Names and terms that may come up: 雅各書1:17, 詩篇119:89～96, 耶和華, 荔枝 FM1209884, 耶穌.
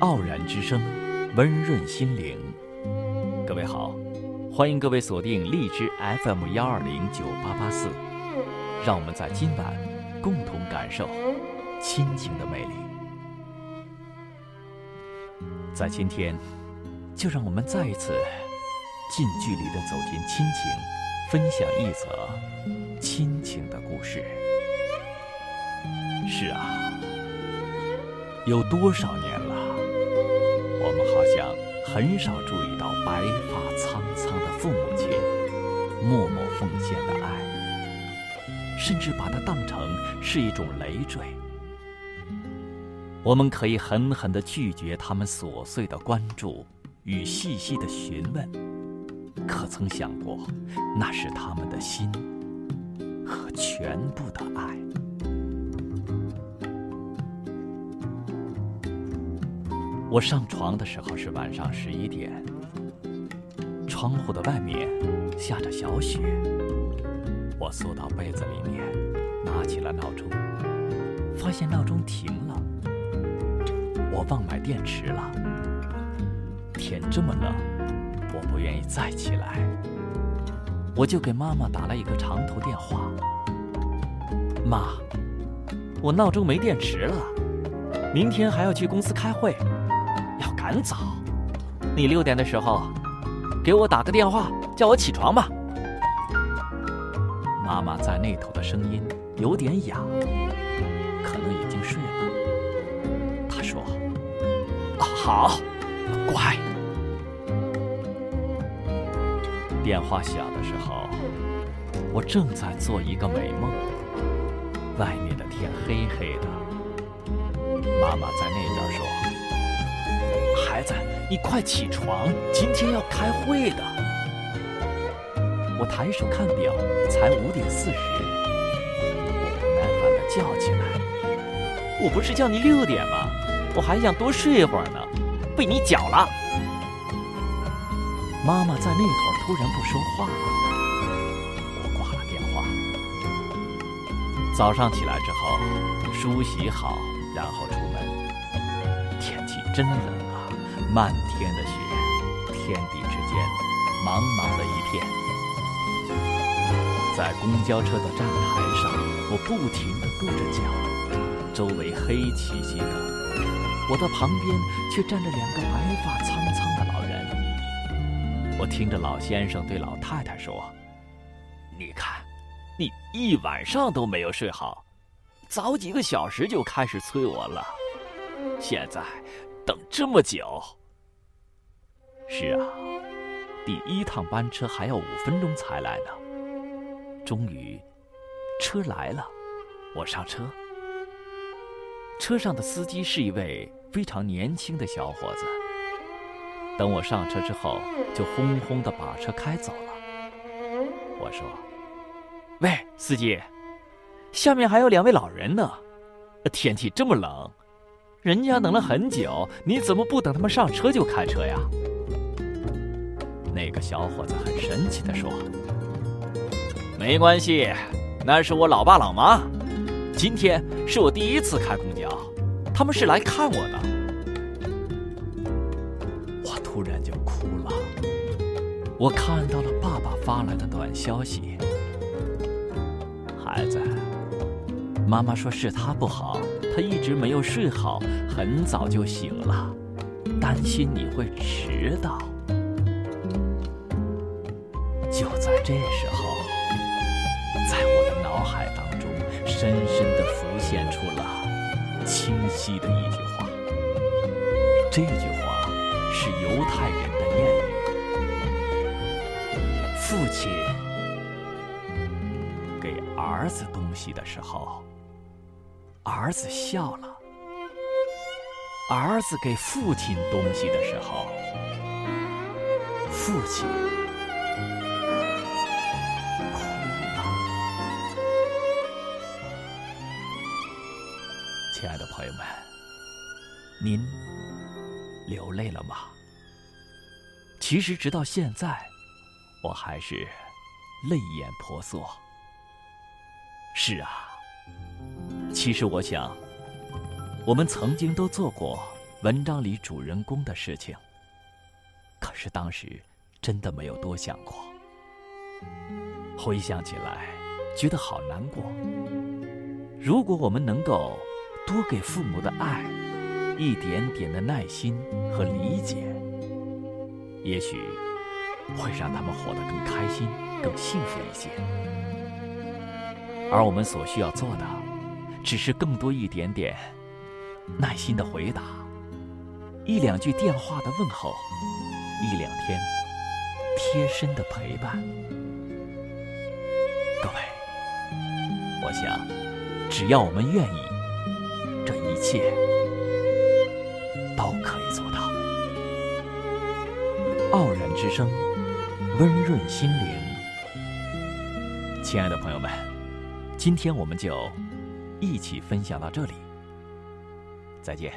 傲然之声，温润心灵。各位好，欢迎各位锁定荔枝 FM1209884，让我们在今晚共同感受亲情的魅力。在今天，就让我们再一次近距离地走进亲情，分享一则亲情的故事。是啊，有多少年了？我们好像很少注意到白发苍苍的父母亲默默奉献的爱，甚至把它当成是一种累赘。我们可以狠狠地拒绝他们琐碎的关注与细细的询问，可曾想过，那是他们的心和全部的爱。我上床的时候是晚上11点，窗户的外面下着小雪，我缩到被子里面，拿起了闹钟，发现闹钟停了，我忘买电池了。天这么冷，我不愿意再起来，我就给妈妈打了一个长途电话。妈，我闹钟没电池了，明天还要去公司开会，很早，你6点的时候给我打个电话，叫我起床吧。妈妈在那头的声音有点哑，可能已经睡了。她说：“好，乖。”电话响的时候，我正在做一个美梦，外面的天黑黑的。妈妈在那边说：“孩子，你快起床，今天要开会的。”我抬手看表，才5点40，我不耐烦地叫起来：“我不是叫你6点吗？我还想多睡一会儿呢，被你搅了。”妈妈在那头突然不说话了，我挂了电话。早上起来之后，梳洗好，然后出门，天气真冷。漫天的雪，天地之间茫茫的一片。在公交车的站台上，我不停地跺着脚，周围黑漆漆的，我的旁边却站着2个白发苍苍的老人。我听着老先生对老太太说：“你看，你一晚上都没有睡好，早几个小时就开始催我了，现在等这么久。”是啊，第1趟班车还要5分钟才来呢。终于，车来了，我上车。车上的司机是一位非常年轻的小伙子。等我上车之后，就轰轰地把车开走了。我说：“喂，司机，下面还有2位老人呢，天气这么冷，人家等了很久，你怎么不等他们上车就开车呀？”那个小伙子很神奇地说：“没关系，那是我老爸老妈，今天是我第1次开公交，他们是来看我的。”我突然就哭了，我看到了爸爸发来的短消息：“孩子，妈妈说是他不好，他一直没有睡好，很早就醒了，担心你会迟到。”就在这时候，在我的脑海当中深深地浮现出了清晰的一句话，这句话是犹太人的谚语：“父亲给儿子东西的时候，儿子笑了；儿子给父亲东西的时候，父亲哭了。”亲爱的朋友们，您流泪了吗？其实直到现在，我还是泪眼婆娑。是啊，其实我想，我们曾经都做过文章里主人公的事情，可是当时真的没有多想过。回想起来，觉得好难过。如果我们能够多给父母的爱，一点点的耐心和理解，也许会让他们活得更开心、更幸福一些。而我们所需要做的，只是更多一点点耐心的回答，一两句电话的问候，一两天贴身的陪伴。各位，我想，只要我们愿意，这一切都可以做到。傲然之声，温润心灵。亲爱的朋友们，今天我们就一起分享到这里，再见。